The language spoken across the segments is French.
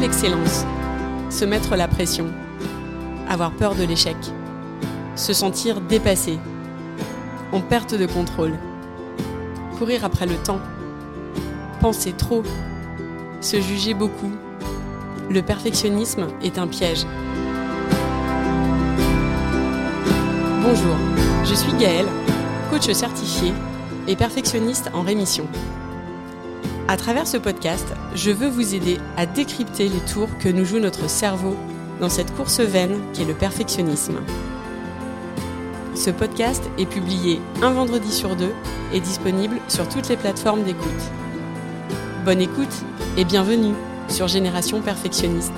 l'excellence, se mettre la pression, avoir peur de l'échec, se sentir dépassé, en perte de contrôle, courir après le temps, penser trop, se juger beaucoup. Le perfectionnisme est un piège. Bonjour, je suis Gaëlle, coach certifiée et perfectionniste en rémission. À travers ce podcast, je veux vous aider à décrypter les tours que nous joue notre cerveau dans cette course vaine qu'est le perfectionnisme. Ce podcast est publié un vendredi sur deux et disponible sur toutes les plateformes d'écoute. Bonne écoute et bienvenue sur Génération Perfectionniste.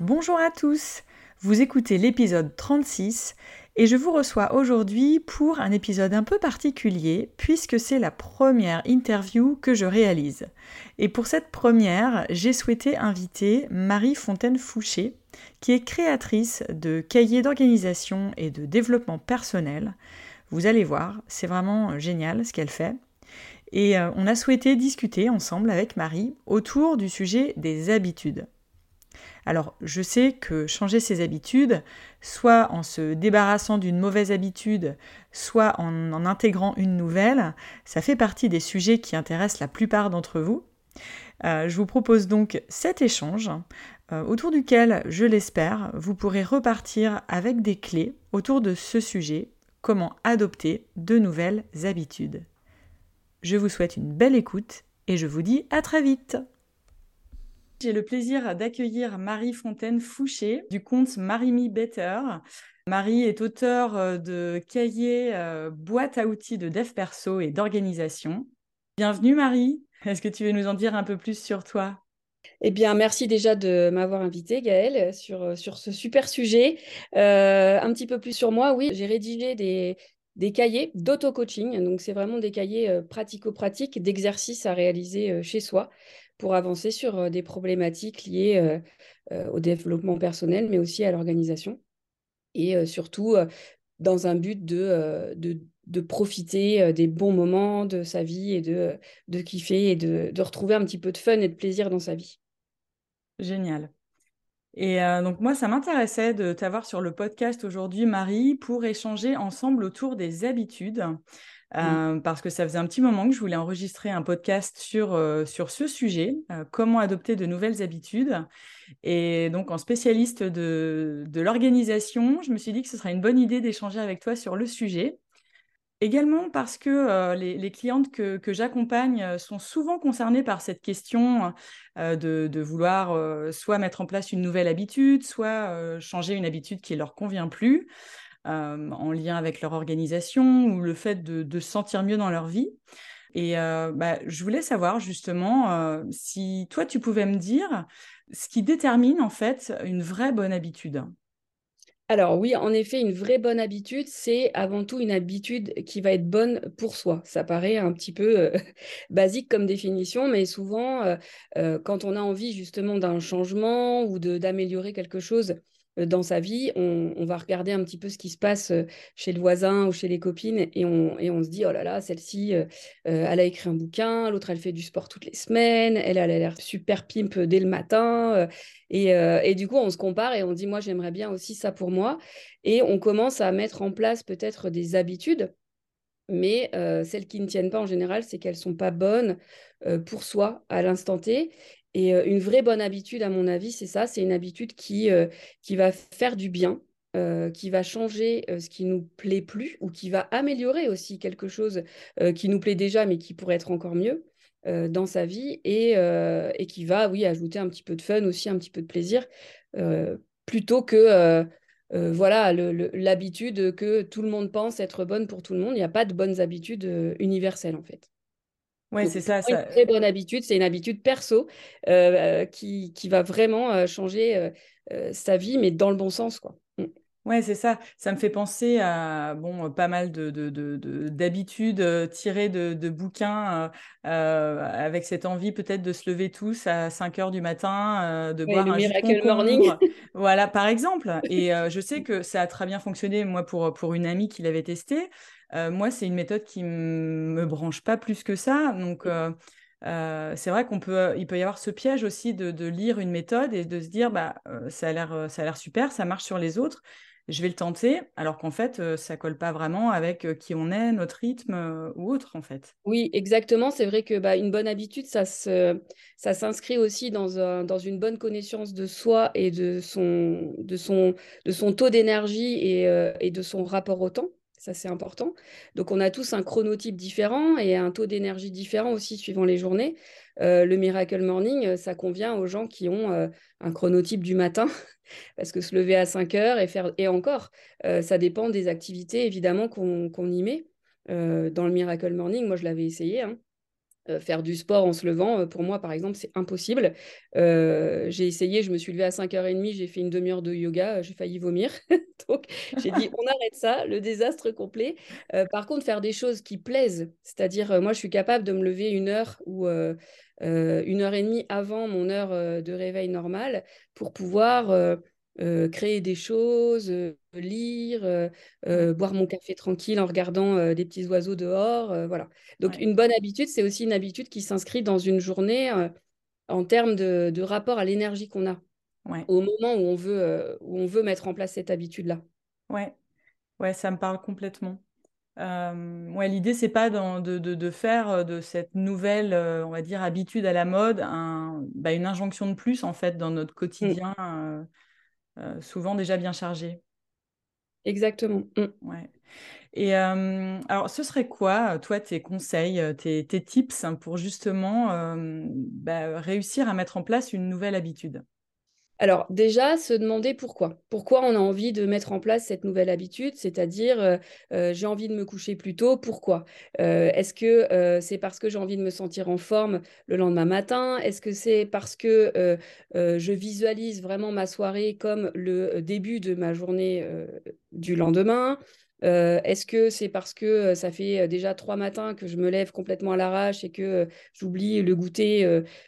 Bonjour à tous, vous écoutez l'épisode 36 et je vous reçois aujourd'hui pour un épisode un peu particulier puisque c'est la première interview que je réalise. Et pour cette première, j'ai souhaité inviter Marie Fontaine-Fouché qui est créatrice de cahiers d'organisation et de développement personnel. Vous allez voir, c'est vraiment génial ce qu'elle fait. Et on a souhaité discuter ensemble avec Marie autour du sujet des habitudes. Alors, je sais que changer ses habitudes, soit en se débarrassant d'une mauvaise habitude, soit en intégrant une nouvelle, ça fait partie des sujets qui intéressent la plupart d'entre vous. Je vous propose donc cet échange, autour duquel, je l'espère, vous pourrez repartir avec des clés autour de ce sujet, comment adopter de nouvelles habitudes. Je vous souhaite une belle écoute et je vous dis à très vite. J'ai le plaisir d'accueillir Marie Fontaine-Fouché du compte Marie Me Better. Marie est auteure de cahiers boîte à outils de dev perso et d'organisation. Bienvenue Marie, est-ce que tu veux nous en dire un peu plus sur toi ? Eh bien, merci déjà de m'avoir invitée, Gaëlle, sur ce super sujet. Un petit peu plus sur moi, oui, j'ai rédigé des cahiers d'auto-coaching, donc c'est vraiment des cahiers pratico-pratiques d'exercices à réaliser chez soi pour avancer sur des problématiques liées au développement personnel, mais aussi à l'organisation, et surtout dans un but de profiter des bons moments de sa vie et de kiffer et de retrouver un petit peu de fun et de plaisir dans sa vie. Génial. Et donc moi, ça m'intéressait de t'avoir sur le podcast aujourd'hui, Marie, pour échanger ensemble autour des habitudes, parce que ça faisait un petit moment que je voulais enregistrer un podcast sur ce sujet, comment adopter de nouvelles habitudes. Et donc en spécialiste de l'organisation, je me suis dit que ce serait une bonne idée d'échanger avec toi sur le sujet. Également parce que les clientes que j'accompagne sont souvent concernées par cette question de vouloir soit mettre en place une nouvelle habitude, soit changer une habitude qui ne leur convient plus, en lien avec leur organisation ou le fait de se sentir mieux dans leur vie. Et je voulais savoir justement si toi, tu pouvais me dire ce qui détermine en fait une vraie bonne habitude. Alors oui, en effet, une vraie bonne habitude, c'est avant tout une habitude qui va être bonne pour soi. Ça paraît un petit peu basique comme définition, mais souvent, quand on a envie justement d'un changement ou d'améliorer quelque chose dans sa vie, on va regarder un petit peu ce qui se passe chez le voisin ou chez les copines et on se dit « Oh là là, celle-ci, elle a écrit un bouquin, l'autre, elle fait du sport toutes les semaines, elle a l'air super pimp dès le matin. » Et du coup, on se compare et on dit « Moi, j'aimerais bien aussi ça pour moi. » Et on commence à mettre en place peut-être des habitudes, mais celles qui ne tiennent pas en général, c'est qu'elles ne sont pas bonnes pour soi à l'instant T. Et une vraie bonne habitude, à mon avis, c'est ça, c'est une habitude qui va faire du bien, qui va changer ce qui nous plaît plus ou qui va améliorer aussi quelque chose qui nous plaît déjà mais qui pourrait être encore mieux dans sa vie et qui va, oui, ajouter un petit peu de fun aussi, un petit peu de plaisir, plutôt que l'habitude que tout le monde pense être bonne pour tout le monde. Il n'y a pas de bonnes habitudes universelles en fait. Oui, c'est ça. Une très bonne habitude, c'est une habitude perso qui va vraiment changer sa vie, mais dans le bon sens, quoi. Ouais, c'est ça. Ça me fait penser à pas mal d'habitudes tirées de bouquins avec cette envie peut-être de se lever tous à 5h du matin, de boire le Miracle Morning. Voilà, par exemple. Et je sais que ça a très bien fonctionné, moi, pour une amie qui l'avait testé. Moi, c'est une méthode qui me branche pas plus que ça. Donc, c'est vrai qu'il peut y avoir ce piège aussi de lire une méthode et de se dire ça a l'air super, ça marche sur les autres. Je vais le tenter, alors qu'en fait, ça colle pas vraiment avec qui on est, notre rythme ou autre, en fait. Oui, exactement. C'est vrai que une bonne habitude, ça s'inscrit aussi dans une bonne connaissance de soi et de son taux d'énergie et de son rapport au temps. Ça, c'est important. Donc, on a tous un chronotype différent et un taux d'énergie différent aussi suivant les journées. Le Miracle Morning, ça convient aux gens qui ont un chronotype du matin parce que se lever à 5h ça dépend des activités, évidemment, qu'on y met. Dans le Miracle Morning, moi, je l'avais essayé, hein. Faire du sport en se levant, pour moi, par exemple, c'est impossible. J'ai essayé, je me suis levée à 5h30, j'ai fait une demi-heure de yoga, j'ai failli vomir. Donc, j'ai dit, on arrête ça, le désastre complet. Par contre, faire des choses qui plaisent, c'est-à-dire, moi, je suis capable de me lever une heure ou une heure et demie avant mon heure de réveil normale pour pouvoir créer des choses, lire, boire mon café tranquille en regardant des petits oiseaux dehors, voilà. Donc, Une bonne habitude, c'est aussi une habitude qui s'inscrit dans une journée en termes de rapport à l'énergie qu'on a au moment où on veut mettre en place cette habitude-là. Ouais, ça me parle complètement. L'idée, c'est pas de faire de cette nouvelle, on va dire, habitude à la mode, une injonction de plus, en fait, dans notre quotidien. Souvent déjà bien chargé. Exactement. Ouais. Et alors, ce serait quoi, toi, tes conseils, tes tips pour justement réussir à mettre en place une nouvelle habitude? Alors déjà, se demander pourquoi. Pourquoi on a envie de mettre en place cette nouvelle habitude, c'est-à-dire j'ai envie de me coucher plus tôt, pourquoi? Est-ce que c'est parce que j'ai envie de me sentir en forme le lendemain matin? Est-ce que c'est parce que je visualise vraiment ma soirée comme le début de ma journée du lendemain? Est-ce que c'est parce que ça fait déjà 3 matins que je me lève complètement à l'arrache et que j'oublie le goûter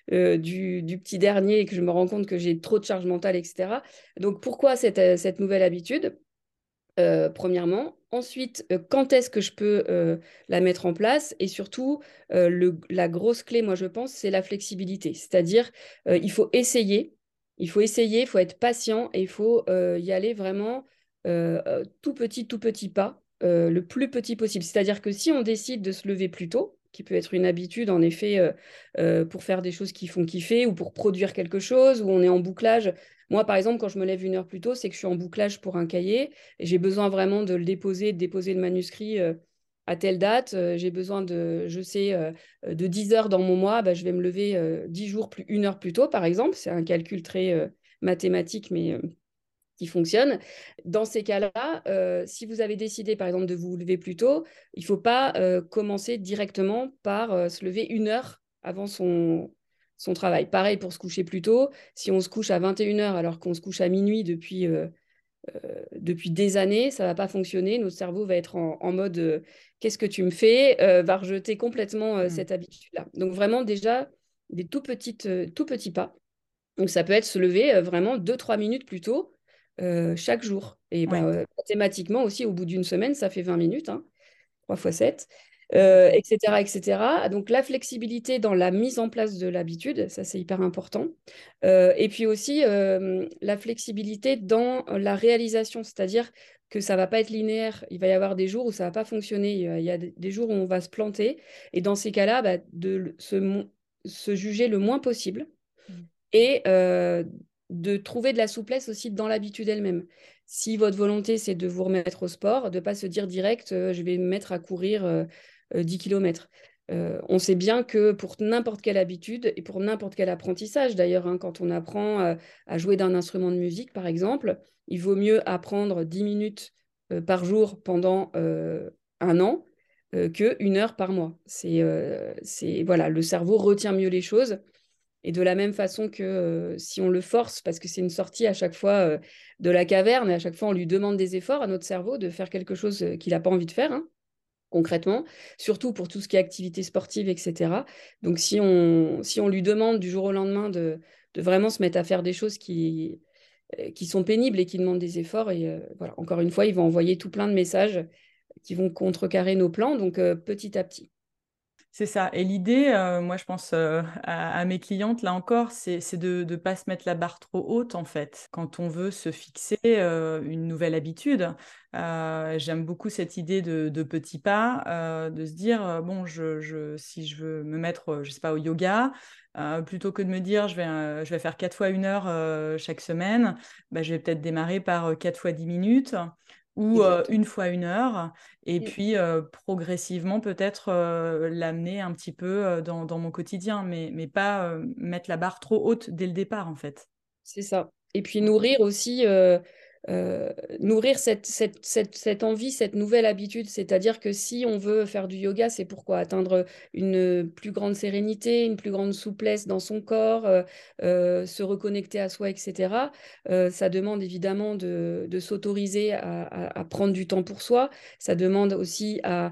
du petit dernier et que je me rends compte que j'ai trop de charge mentale, etc. Donc, pourquoi cette nouvelle habitude, premièrement. Ensuite, quand est-ce que je peux la mettre en place? Et surtout, la grosse clé, moi, je pense, c'est la flexibilité. C'est-à-dire, il faut essayer, il faut être patient et il faut y aller vraiment... tout petit pas, le plus petit possible. C'est-à-dire que si on décide de se lever plus tôt, qui peut être une habitude, en effet, pour faire des choses qui font kiffer ou pour produire quelque chose, où on est en bouclage. Moi, par exemple, quand je me lève 1 heure plus tôt, c'est que je suis en bouclage pour un cahier et j'ai besoin vraiment de le déposer, le manuscrit à telle date. J'ai besoin de 10 heures dans mon mois, je vais me lever 10 jours plus 1 heure plus tôt, par exemple. C'est un calcul très mathématique, mais... qui fonctionne. Dans ces cas-là, si vous avez décidé, par exemple, de vous lever plus tôt, il ne faut pas commencer directement par se lever 1 heure avant son travail. Pareil pour se coucher plus tôt. Si on se couche à 21h alors qu'on se couche à minuit depuis des années, ça ne va pas fonctionner. Notre cerveau va être en mode « qu'est-ce que tu me fais ?» va rejeter complètement cette habitude-là. Donc vraiment, déjà, des tout petits pas. Donc ça peut être se lever vraiment 2-3 minutes plus tôt, chaque jour. Et mathématiquement aussi, au bout d'une semaine, ça fait 20 minutes, hein, 3 × 7, etc., etc. Donc, la flexibilité dans la mise en place de l'habitude, ça, c'est hyper important. Et puis aussi, la flexibilité dans la réalisation, c'est-à-dire que ça ne va pas être linéaire. Il va y avoir des jours où ça ne va pas fonctionner. Il y a des jours où on va se planter. Et dans ces cas-là, de se juger le moins possible et... de trouver de la souplesse aussi dans l'habitude elle-même. Si votre volonté, c'est de vous remettre au sport, de ne pas se dire direct « je vais me mettre à courir 10 km ». On sait bien que pour n'importe quelle habitude et pour n'importe quel apprentissage, d'ailleurs, hein, quand on apprend à jouer d'un instrument de musique, par exemple, il vaut mieux apprendre 10 minutes par jour pendant 1 an que 1 heure par mois. Le cerveau retient mieux les choses. Et de la même façon que si on le force, parce que c'est une sortie à chaque fois de la caverne, et à chaque fois on lui demande des efforts à notre cerveau de faire quelque chose qu'il n'a pas envie de faire, hein, concrètement, surtout pour tout ce qui est activité sportive, etc. Donc si on lui demande du jour au lendemain de vraiment se mettre à faire des choses qui sont pénibles et qui demandent des efforts, et voilà, encore une fois, il va envoyer tout plein de messages qui vont contrecarrer nos plans, donc petit à petit. C'est ça. Et l'idée, moi, je pense à mes clientes, là encore, c'est de ne pas se mettre la barre trop haute, en fait, quand on veut se fixer une nouvelle habitude. J'aime beaucoup cette idée de petits pas, de se dire, bon, si je veux me mettre, je sais pas, au yoga, plutôt que de me dire, je vais faire 4 fois 1 heure chaque semaine, bah, je vais peut-être démarrer par 4 fois 10 minutes. Ou 1 fois 1 heure, et puis progressivement peut-être l'amener un petit peu dans mon quotidien, mais pas mettre la barre trop haute dès le départ, en fait. C'est ça. Et puis nourrir aussi cette envie, cette nouvelle habitude. C'est-à-dire que si on veut faire du yoga, c'est pourquoi atteindre une plus grande sérénité, une plus grande souplesse dans son corps, se reconnecter à soi, etc. Ça demande évidemment de s'autoriser à prendre du temps pour soi. Ça demande aussi à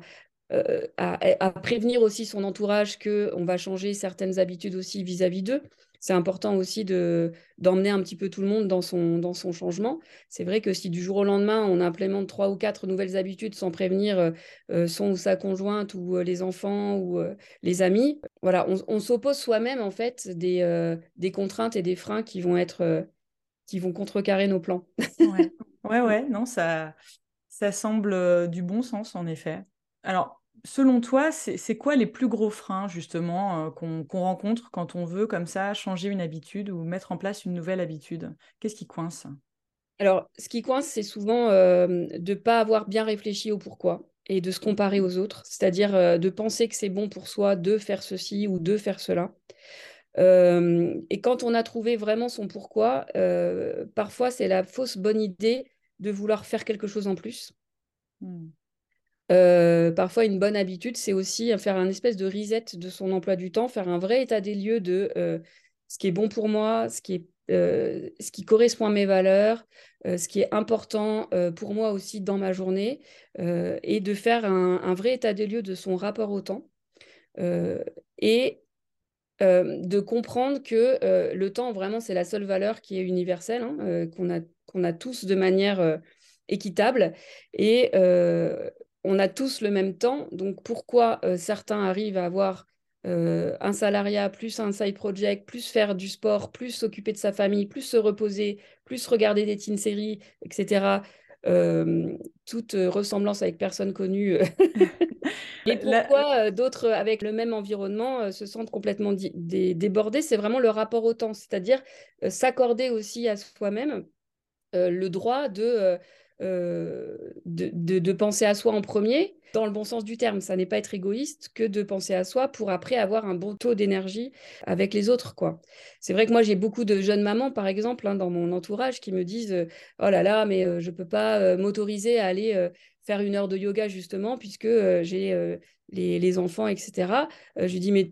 prévenir aussi son entourage qu'on va changer certaines habitudes aussi vis-à-vis d'eux. C'est important aussi d'emmener un petit peu tout le monde dans son changement. C'est vrai que si du jour au lendemain, on implémente 3 ou 4 nouvelles habitudes sans prévenir son ou sa conjointe ou les enfants ou les amis, voilà, on s'oppose soi-même en fait des contraintes et des freins qui vont contrecarrer nos plans. ouais, non, ça semble du bon sens en effet. Alors, selon toi, c'est quoi les plus gros freins justement qu'on rencontre quand on veut comme ça changer une habitude ou mettre en place une nouvelle habitude? Qu'est-ce qui coince? Alors, ce qui coince, c'est souvent de ne pas avoir bien réfléchi au pourquoi et de se comparer aux autres, c'est-à-dire de penser que c'est bon pour soi de faire ceci ou de faire cela. Et quand on a trouvé vraiment son pourquoi, parfois c'est la fausse bonne idée de vouloir faire quelque chose en plus. Parfois, une bonne habitude, c'est aussi faire un espèce de reset de son emploi du temps, faire un vrai état des lieux de ce qui est bon pour moi, ce qui correspond à mes valeurs, ce qui est important pour moi aussi dans ma journée, et de faire un vrai état des lieux de son rapport au temps, et de comprendre que le temps, vraiment, c'est la seule valeur qui est universelle, hein, qu'on a tous de manière équitable, et on a tous le même temps, donc pourquoi certains arrivent à avoir un salariat, plus un side project, plus faire du sport, plus s'occuper de sa famille, plus se reposer, plus regarder des teen-séries, etc. Toute ressemblance avec personne connue. Et pourquoi d'autres, avec le même environnement, se sentent complètement débordés? C'est vraiment le rapport au temps, c'est-à-dire s'accorder aussi à soi-même le droit de penser à soi en premier, dans le bon sens du terme. Ça n'est pas être égoïste que de penser à soi pour après avoir un bon taux d'énergie avec les autres, quoi. C'est vrai que moi, j'ai beaucoup de jeunes mamans, par exemple, hein, dans mon entourage, qui me disent « Oh là là, mais je ne peux pas m'autoriser à aller faire 1 heure de yoga, justement, puisque j'ai les enfants, etc. » Je lui dis « Mais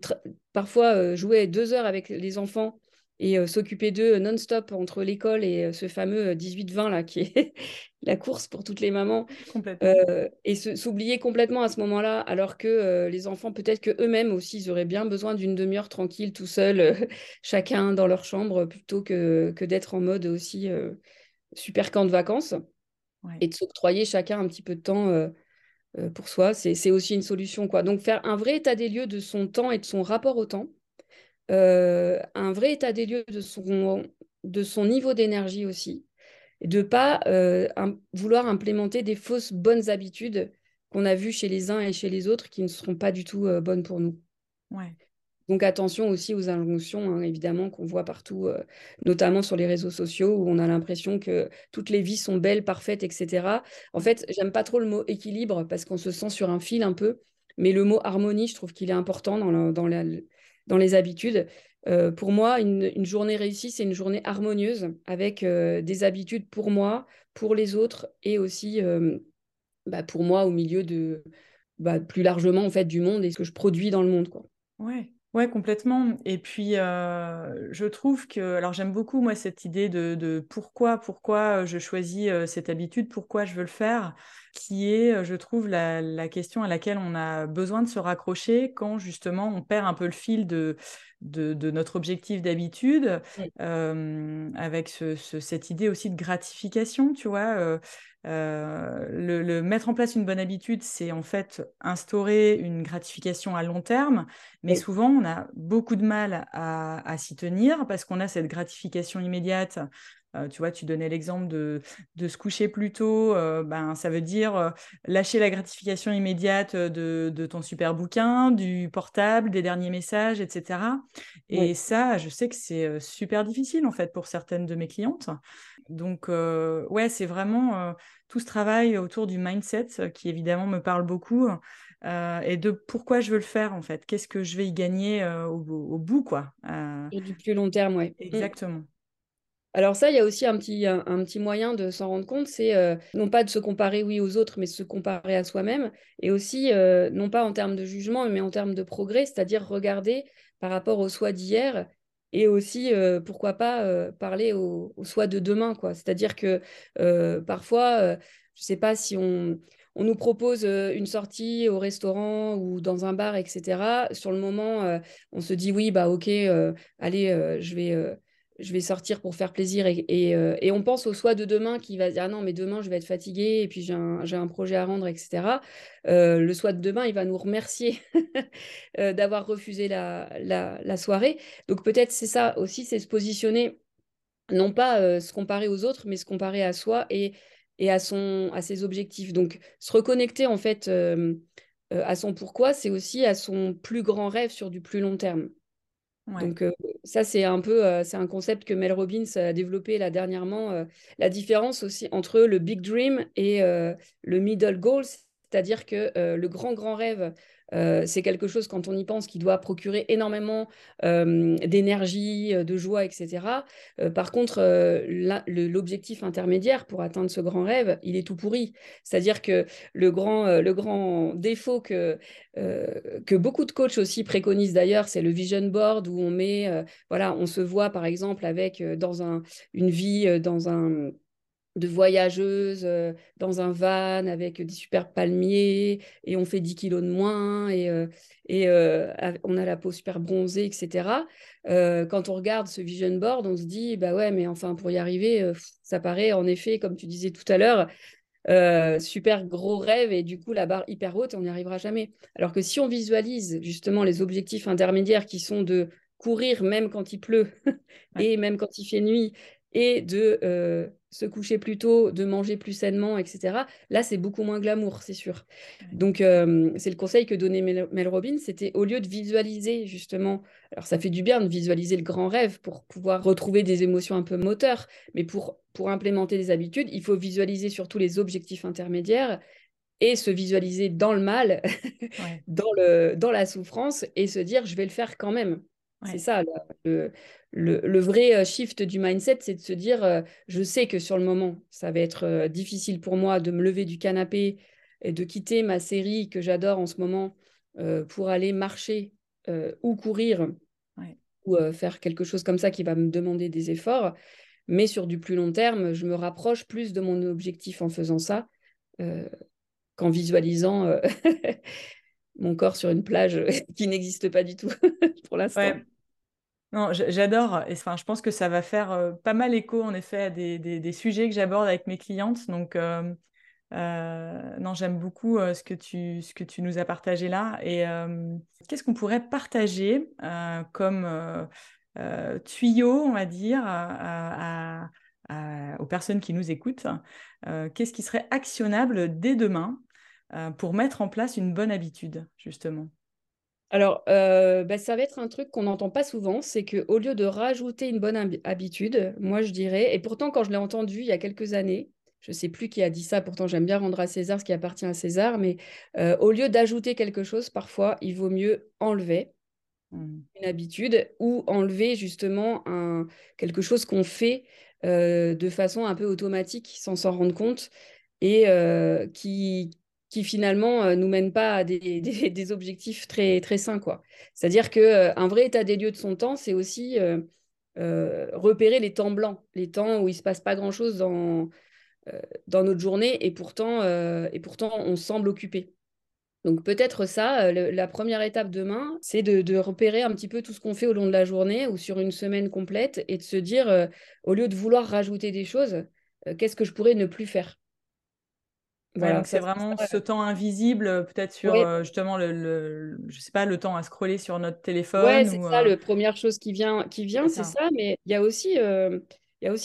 parfois, jouer 2 heures avec les enfants, et s'occuper d'eux non-stop entre l'école et ce fameux 18-20 là, qui est la course pour toutes les mamans, et s'oublier complètement à ce moment-là, alors que les enfants, peut-être qu'eux-mêmes aussi, ils auraient bien besoin d'une demi-heure tranquille, tout seul, chacun dans leur chambre, plutôt que d'être en mode aussi super camp de vacances, ouais. Et de s'octroyer chacun un petit peu de temps pour soi, c'est aussi une solution, quoi. Donc faire un vrai état des lieux de son temps et de son rapport au temps, un vrai état des lieux de son niveau d'énergie aussi, et de ne pas vouloir implémenter des fausses bonnes habitudes qu'on a vues chez les uns et chez les autres qui ne seront pas du tout bonnes pour nous. Ouais. Donc attention aussi aux injonctions, hein, évidemment, qu'on voit partout, notamment sur les réseaux sociaux, où on a l'impression que toutes les vies sont belles, parfaites, etc. En fait, j'aime pas trop le mot équilibre parce qu'on se sent sur un fil un peu, mais le mot harmonie, je trouve qu'il est important dans les habitudes. Pour moi, une journée réussie, c'est une journée harmonieuse avec des habitudes pour moi, pour les autres et aussi pour moi au milieu de plus largement en fait, du monde et ce que je produis dans le monde, quoi. Ouais, Ouais, complètement. Et puis, je trouve que, alors j'aime beaucoup moi cette idée de pourquoi je choisis cette habitude, pourquoi je veux le faire, qui est, je trouve, la question à laquelle on a besoin de se raccrocher quand justement on perd un peu le fil de notre objectif d'habitude, avec cette idée aussi de gratification, tu vois. Le mettre en place une bonne habitude, c'est en fait instaurer une gratification à long terme, mais souvent on a beaucoup de mal à s'y tenir parce qu'on a cette gratification immédiate. Tu vois, tu donnais l'exemple de se coucher plus tôt, ça veut dire lâcher la gratification immédiate de ton super bouquin, du portable, des derniers messages, etc. Et ça, je sais que c'est super difficile en fait pour certaines de mes clientes. Donc, c'est vraiment tout ce travail autour du mindset qui évidemment me parle beaucoup et de pourquoi je veux le faire en fait. Qu'est-ce que je vais y gagner au bout, quoi. Et du plus long terme, oui. Exactement. Alors ça, il y a aussi un petit moyen de s'en rendre compte, c'est non pas de se comparer, oui, aux autres, mais de se comparer à soi-même, et aussi, non pas en termes de jugement, mais en termes de progrès, c'est-à-dire regarder par rapport au soi d'hier, et aussi, pourquoi pas, parler au soi de demain, quoi. C'est-à-dire que parfois, je ne sais pas si on nous propose une sortie au restaurant ou dans un bar, etc. Sur le moment, on se dit, oui, allez, je vais sortir pour faire plaisir et on pense au soi de demain qui va dire ah non mais demain je vais être fatiguée et puis j'ai un projet à rendre, etc. Le soi de demain il va nous remercier d'avoir refusé la soirée. Donc peut-être c'est ça aussi, c'est se positionner, non pas se comparer aux autres mais se comparer à soi et à ses objectifs. Donc se reconnecter en fait à son pourquoi, c'est aussi à son plus grand rêve sur du plus long terme. Ouais. Donc ça c'est un peu c'est un concept que Mel Robbins a développé là dernièrement, la différence aussi entre le big dream et le middle goal, c'est-à-dire que le grand rêve c'est quelque chose quand on y pense qui doit procurer énormément d'énergie, de joie, etc. Par contre l'objectif intermédiaire pour atteindre ce grand rêve il est tout pourri, c'est-à-dire que le grand défaut que beaucoup de coachs aussi préconisent d'ailleurs, c'est le vision board où on met on se voit par exemple avec dans une vie de voyageuse, dans un van avec des super palmiers et on fait 10 kilos de moins et on a la peau super bronzée, etc. Quand on regarde ce vision board, on se dit bah ouais mais enfin pour y arriver ça paraît en effet comme tu disais tout à l'heure super gros rêve et du coup la barre hyper haute et on n'y arrivera jamais. Alors que si on visualise justement les objectifs intermédiaires qui sont de courir même quand il pleut et même quand il fait nuit et de se coucher plus tôt, de manger plus sainement, etc. Là, c'est beaucoup moins glamour, c'est sûr. Donc, c'est le conseil que donnait Mel Robbins, c'était au lieu de visualiser, justement, alors ça fait du bien de visualiser le grand rêve pour pouvoir retrouver des émotions un peu moteurs, mais pour implémenter des habitudes, il faut visualiser surtout les objectifs intermédiaires et se visualiser dans le mal, dans la souffrance, et se dire « je vais le faire quand même ». C'est ça, le vrai shift du mindset, c'est de se dire, je sais que sur le moment, ça va être difficile pour moi de me lever du canapé et de quitter ma série que j'adore en ce moment pour aller marcher ou courir ou faire quelque chose comme ça qui va me demander des efforts. Mais sur du plus long terme, je me rapproche plus de mon objectif en faisant ça qu'en visualisant... mon corps sur une plage qui n'existe pas du tout pour l'instant. Ouais. Non, j'adore. Et, je pense que ça va faire pas mal écho, en effet, à des sujets que j'aborde avec mes clientes. Donc, non, j'aime beaucoup ce que tu nous as partagé là. Et qu'est-ce qu'on pourrait partager comme tuyau, on va dire, aux personnes qui nous écoutent, qu'est-ce qui serait actionnable dès demain pour mettre en place une bonne habitude, justement? Alors, ça va être un truc qu'on n'entend pas souvent, c'est qu'au lieu de rajouter une bonne habitude, moi je dirais, et pourtant quand je l'ai entendu il y a quelques années, je ne sais plus qui a dit ça, pourtant j'aime bien rendre à César ce qui appartient à César, mais au lieu d'ajouter quelque chose, parfois il vaut mieux enlever une habitude ou enlever justement quelque chose qu'on fait de façon un peu automatique, sans s'en rendre compte, et qui qui finalement nous mènent pas à des objectifs très, très sains, quoi. C'est-à-dire qu'un vrai état des lieux de son temps, c'est aussi repérer les temps blancs, les temps où il ne se passe pas grand-chose dans notre journée et pourtant on semble occupé. Donc peut-être ça, la première étape demain, c'est de repérer un petit peu tout ce qu'on fait au long de la journée ou sur une semaine complète et de se dire, au lieu de vouloir rajouter des choses, qu'est-ce que je pourrais ne plus faire ? Voilà, ouais, donc c'est vraiment ce temps invisible, peut-être sur justement je sais pas, le temps à scroller sur notre téléphone. Ouais, c'est ça, la première chose qui vient, c'est ça. Mais il y a aussi,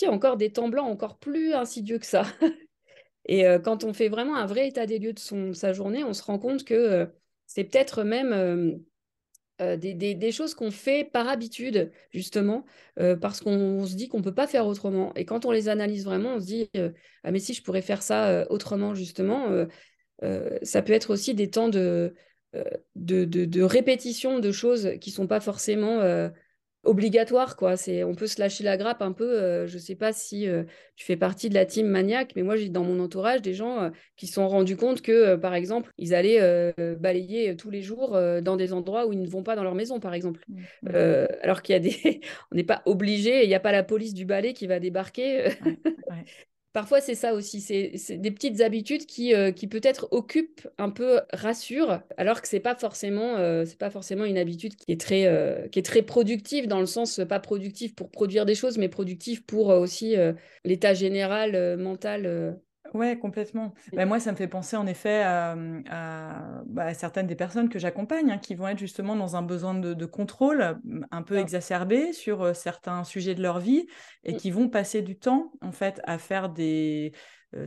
encore des temps blancs encore plus insidieux que ça. Et quand on fait vraiment un vrai état des lieux de sa journée, on se rend compte que c'est peut-être même des choses qu'on fait par habitude, justement, parce qu'on se dit qu'on ne peut pas faire autrement. Et quand on les analyse vraiment, on se dit « Ah mais si, je pourrais faire ça autrement, justement ». Ça peut être aussi des temps de répétition de choses qui ne sont pas forcément... obligatoire, quoi. On peut se lâcher la grappe un peu. Je sais pas si tu fais partie de la team maniaque, mais moi j'ai dans mon entourage des gens qui se sont rendus compte que par exemple ils allaient balayer tous les jours dans des endroits où ils ne vont pas dans leur maison, par exemple, alors qu'il y a on n'est pas obligé, il n'y a pas la police du balai qui va débarquer. Ouais. Parfois c'est ça aussi, c'est des petites habitudes qui peut-être occupent un peu, rassurent, alors que c'est pas forcément une habitude qui est très productive, dans le sens pas productive pour produire des choses, mais productive pour aussi l'état général mental. Ouais, complètement. Bah, moi ça me fait penser en effet à certaines des personnes que j'accompagne, hein, qui vont être justement dans un besoin de contrôle un peu exacerbé sur certains sujets de leur vie et qui vont passer du temps en fait à faire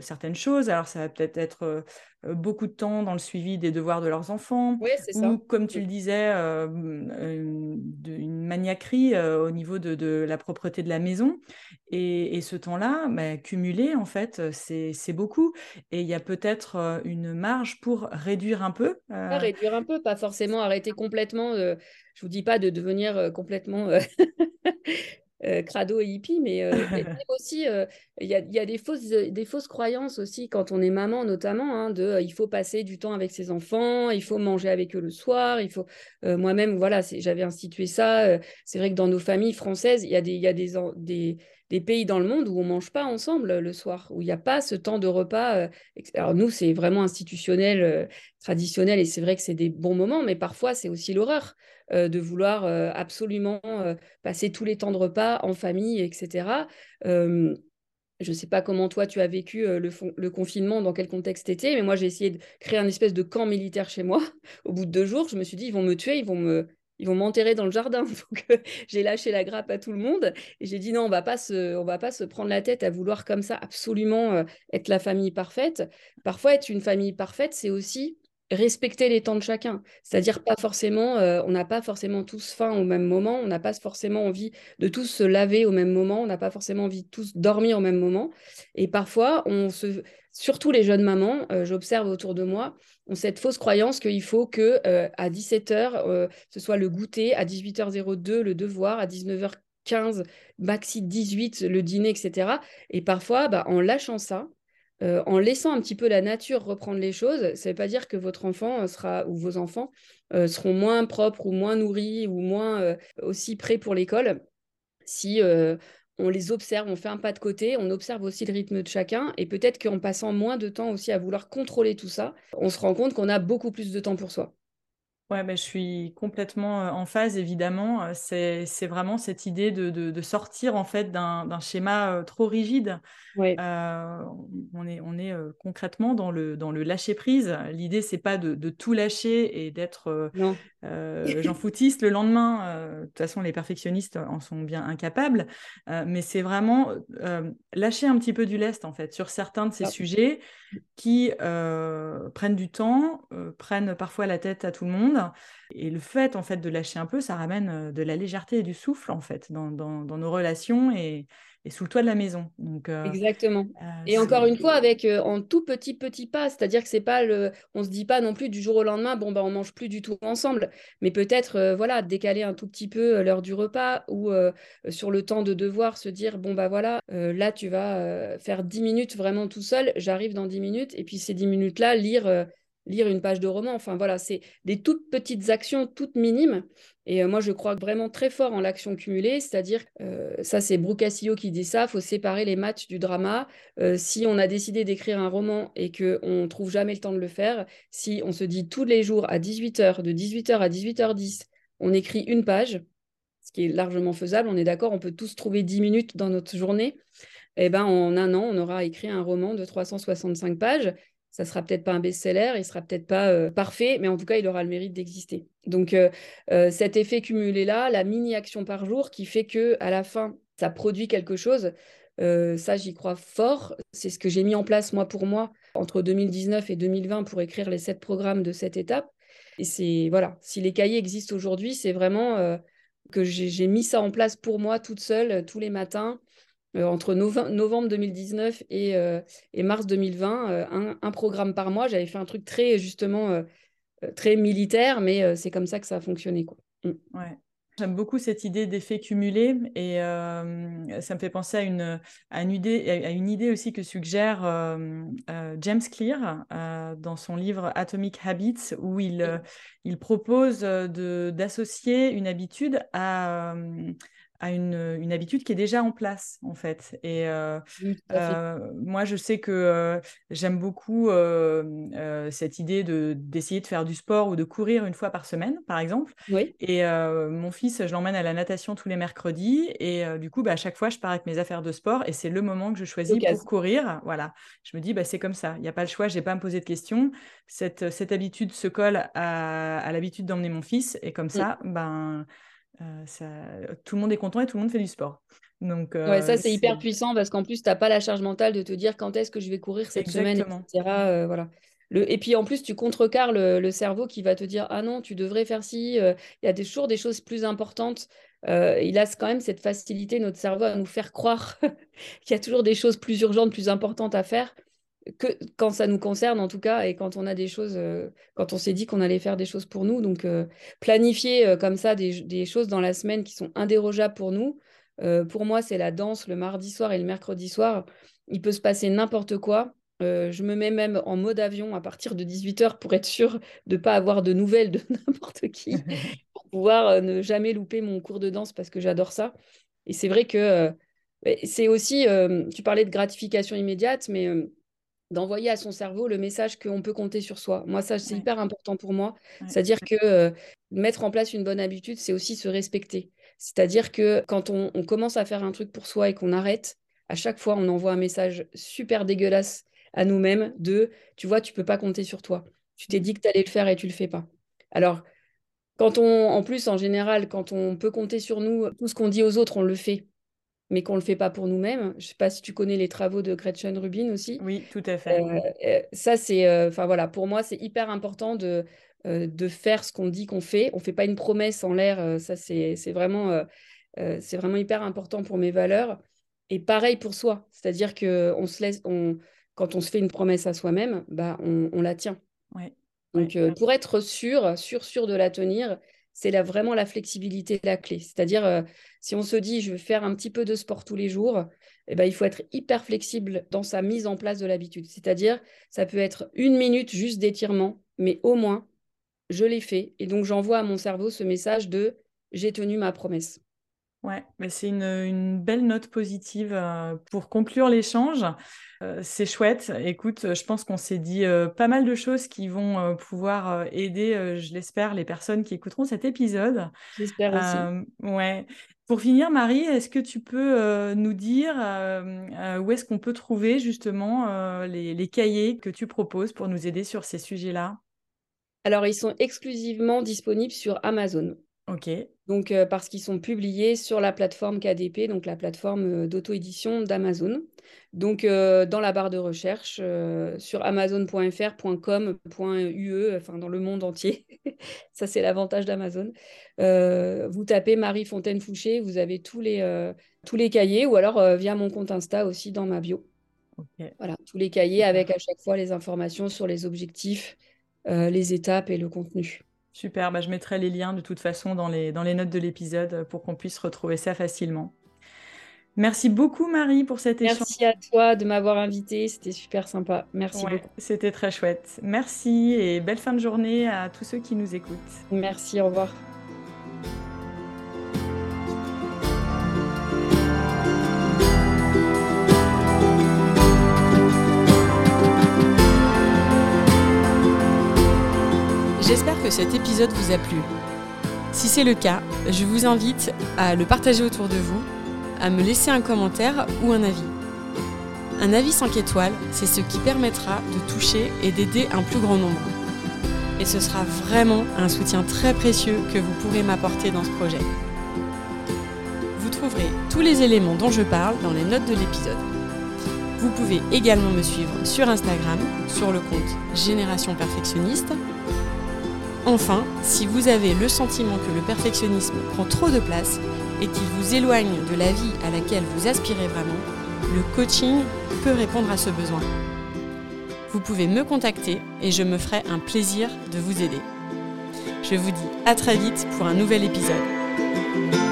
certaines choses. Alors ça va peut-être être beaucoup de temps dans le suivi des devoirs de leurs enfants, ou comme tu le disais, une maniaquerie au niveau de la propreté de la maison, et ce temps-là, cumulé en fait, c'est beaucoup, et il y a peut-être une marge pour réduire un peu. Réduire un peu, pas forcément arrêter complètement, je vous dis pas de devenir complètement... crado et hippie, mais aussi il y a des fausses croyances aussi quand on est maman, notamment, hein, il faut passer du temps avec ses enfants, il faut manger avec eux le soir, il faut moi-même, voilà, j'avais institué ça. C'est vrai que dans nos familles françaises, il y a des pays dans le monde où on mange pas ensemble le soir, où il n'y a pas ce temps de repas. Alors nous, c'est vraiment institutionnel, traditionnel, et c'est vrai que c'est des bons moments, mais parfois c'est aussi l'horreur de vouloir absolument passer tous les temps de repas en famille, etc. Je ne sais pas comment toi tu as vécu le confinement, dans quel contexte t'étais, mais moi j'ai essayé de créer un espèce de camp militaire chez moi. Au bout de 2 jours, je me suis dit, ils vont me tuer, ils vont m'enterrer dans le jardin. Donc, j'ai lâché la grappe à tout le monde. Et j'ai dit non, on ne va pas se prendre la tête à vouloir comme ça absolument être la famille parfaite. Parfois, être une famille parfaite, c'est aussi respecter les temps de chacun. C'est-à-dire, pas forcément, on n'a pas forcément tous faim au même moment. On n'a pas forcément envie de tous se laver au même moment. On n'a pas forcément envie de tous dormir au même moment. Et parfois, surtout les jeunes mamans, j'observe autour de moi, ont cette fausse croyance qu'il faut que à 17h, ce soit le goûter, à 18h02, le devoir, à 19h15, maxi 18, le dîner, etc. Et parfois, en lâchant ça, en laissant un petit peu la nature reprendre les choses, ça ne veut pas dire que votre enfant ou vos enfants seront moins propres ou moins nourris ou moins aussi prêts pour l'école si... on les observe, on fait un pas de côté, on observe aussi le rythme de chacun, et peut-être qu'en passant moins de temps aussi à vouloir contrôler tout ça, on se rend compte qu'on a beaucoup plus de temps pour soi. Ouais, je suis complètement en phase, évidemment. C'est vraiment cette idée de sortir en fait d'un schéma trop rigide. Ouais. On est concrètement dans le lâcher prise. L'idée, c'est pas de tout lâcher et d'être j'en foutiste le lendemain. De toute façon, les perfectionnistes en sont bien incapables. Mais c'est vraiment lâcher un petit peu du lest en fait sur certains de ces sujets qui prennent du temps, prennent parfois la tête à tout le monde. Et le fait en fait de lâcher un peu, ça ramène de la légèreté et du souffle en fait dans nos relations et sous le toit de la maison. Donc, exactement. Et encore une fois, avec en tout petit pas, c'est-à-dire que c'est pas on se dit pas non plus du jour au lendemain, on mange plus du tout ensemble, mais peut-être décaler un tout petit peu l'heure du repas, ou sur le temps de devoir se dire là tu vas faire 10 minutes vraiment tout seul, j'arrive dans 10 minutes, et puis ces 10 minutes là lire lire une page de roman. Enfin voilà, c'est des toutes petites actions, toutes minimes. Et moi, je crois vraiment très fort en l'action cumulée, c'est-à-dire, ça c'est Brucassio qui dit ça, il faut séparer les maths du drama. Si on a décidé d'écrire un roman et qu'on ne trouve jamais le temps de le faire, si on se dit tous les jours à 18h, de 18h à 18h10, on écrit une page, ce qui est largement faisable, on est d'accord, on peut tous trouver 10 minutes dans notre journée, et ben, en un an, on aura écrit un roman de 365 pages. Ça ne sera peut-être pas un best-seller, il ne sera peut-être pas parfait, mais en tout cas, il aura le mérite d'exister. Donc, cet effet cumulé-là, la mini-action par jour qui fait qu'à la fin, ça produit quelque chose, ça, j'y crois fort. C'est ce que j'ai mis en place, moi, pour moi, entre 2019 et 2020 pour écrire les 7 programmes de cette étape. Et c'est, voilà, si les cahiers existent aujourd'hui, c'est vraiment que j'ai mis ça en place pour moi toute seule, tous les matins, entre novembre 2019 et mars 2020, un programme par mois. J'avais fait un truc très, justement, très militaire, mais c'est comme ça que ça a fonctionné, quoi. Ouais. J'aime beaucoup cette idée d'effet cumulé et ça me fait penser à une idée aussi que suggère James Clear dans son livre Atomic Habits, où il propose d'associer une habitude à une habitude qui est déjà en place, en fait. Et moi, je sais que j'aime beaucoup cette idée d'essayer de faire du sport ou de courir une fois par semaine, par exemple. Oui. Et mon fils, je l'emmène à la natation tous les mercredis. Et du coup, bah, à chaque fois, je pars avec mes affaires de sport et c'est le moment que je choisis pour courir. Voilà. Je me dis, bah, c'est comme ça. Il n'y a pas le choix, je n'ai pas à me poser de questions. Cette habitude se colle à l'habitude d'emmener mon fils. Et comme ça, ben... ça, tout le monde est content et tout le monde fait du sport. Donc, ouais, ça c'est hyper puissant parce qu'en plus t'as pas la charge mentale de te dire quand est-ce que je vais courir cette semaine, etc. Voilà. Et puis en plus tu contrecarres le cerveau qui va te dire ah non tu devrais faire ci, il y a toujours des choses plus importantes. Il a quand même cette facilité, notre cerveau, à nous faire croire qu'il y a toujours des choses plus urgentes, plus importantes à faire, que quand ça nous concerne en tout cas, et quand on a des choses, quand on s'est dit qu'on allait faire des choses pour nous. Donc planifier comme ça des choses dans la semaine qui sont indérogeables pour nous, pour moi c'est la danse le mardi soir et le mercredi soir. Il peut se passer n'importe quoi, je me mets même en mode avion à partir de 18h pour être sûre de ne pas avoir de nouvelles de n'importe qui, pour pouvoir ne jamais louper mon cours de danse parce que j'adore ça. Et c'est vrai que c'est aussi, tu parlais de gratification immédiate, mais d'envoyer à son cerveau le message qu'on peut compter sur soi. Moi, ça, c'est hyper important pour moi. Ouais. C'est-à-dire que mettre en place une bonne habitude, c'est aussi se respecter. C'est-à-dire que quand on commence à faire un truc pour soi et qu'on arrête, à chaque fois, on envoie un message super dégueulasse à nous-mêmes de « tu vois, tu peux pas compter sur toi. Tu t'es dit que tu allais le faire et tu le fais pas. » Alors, en plus, en général, quand on peut compter sur nous, tout ce qu'on dit aux autres, on le fait, mais qu'on ne le fait pas pour nous-mêmes. Je ne sais pas si tu connais les travaux de Gretchen Rubin aussi. Oui, tout à fait. Ça, c'est, voilà, pour moi, c'est hyper important de faire ce qu'on dit qu'on fait. On ne fait pas une promesse en l'air. Ça, c'est vraiment hyper important pour mes valeurs. Et pareil pour soi. C'est-à-dire que quand on se fait une promesse à soi-même, bah, on la tient. Ouais. Donc, pour être sûr de la tenir, c'est vraiment la flexibilité la clé. C'est-à-dire, si on se dit « je vais faire un petit peu de sport tous les jours », eh ben, il faut être hyper flexible dans sa mise en place de l'habitude. C'est-à-dire, ça peut être 1 minute juste d'étirement, mais au moins, je l'ai fait. Et donc, j'envoie à mon cerveau ce message de « j'ai tenu ma promesse ». Ouais, mais c'est une belle note positive pour conclure l'échange. C'est chouette. Écoute, je pense qu'on s'est dit pas mal de choses qui vont pouvoir aider, je l'espère, les personnes qui écouteront cet épisode. J'espère aussi. Ouais. Pour finir, Marie, est-ce que tu peux nous dire où est-ce qu'on peut trouver justement les cahiers que tu proposes pour nous aider sur ces sujets-là? Alors, ils sont exclusivement disponibles sur Amazon. OK. Donc, parce qu'ils sont publiés sur la plateforme KDP, donc la plateforme d'auto-édition d'Amazon. Donc, dans la barre de recherche, sur amazon.fr.com.ue, enfin, dans le monde entier. Ça, c'est l'avantage d'Amazon. Vous tapez Marie Fontaine-Fouché, vous avez tous les cahiers, ou alors via mon compte Insta aussi dans ma bio. Okay. Voilà, tous les cahiers avec à chaque fois les informations sur les objectifs, les étapes et le contenu. Super, bah je mettrai les liens de toute façon dans les notes de l'épisode pour qu'on puisse retrouver ça facilement. Merci beaucoup Marie pour cet échange. Merci à toi de m'avoir invitée, c'était super sympa. Merci beaucoup. C'était très chouette. Merci et belle fin de journée à tous ceux qui nous écoutent. Merci, au revoir. J'espère que cet épisode vous a plu. Si c'est le cas, je vous invite à le partager autour de vous, à me laisser un commentaire ou un avis. Un avis 5 étoiles, c'est ce qui permettra de toucher et d'aider un plus grand nombre. Et ce sera vraiment un soutien très précieux que vous pourrez m'apporter dans ce projet. Vous trouverez tous les éléments dont je parle dans les notes de l'épisode. Vous pouvez également me suivre sur Instagram, sur le compte Génération Perfectionniste. Enfin, si vous avez le sentiment que le perfectionnisme prend trop de place et qu'il vous éloigne de la vie à laquelle vous aspirez vraiment, le coaching peut répondre à ce besoin. Vous pouvez me contacter et je me ferai un plaisir de vous aider. Je vous dis à très vite pour un nouvel épisode.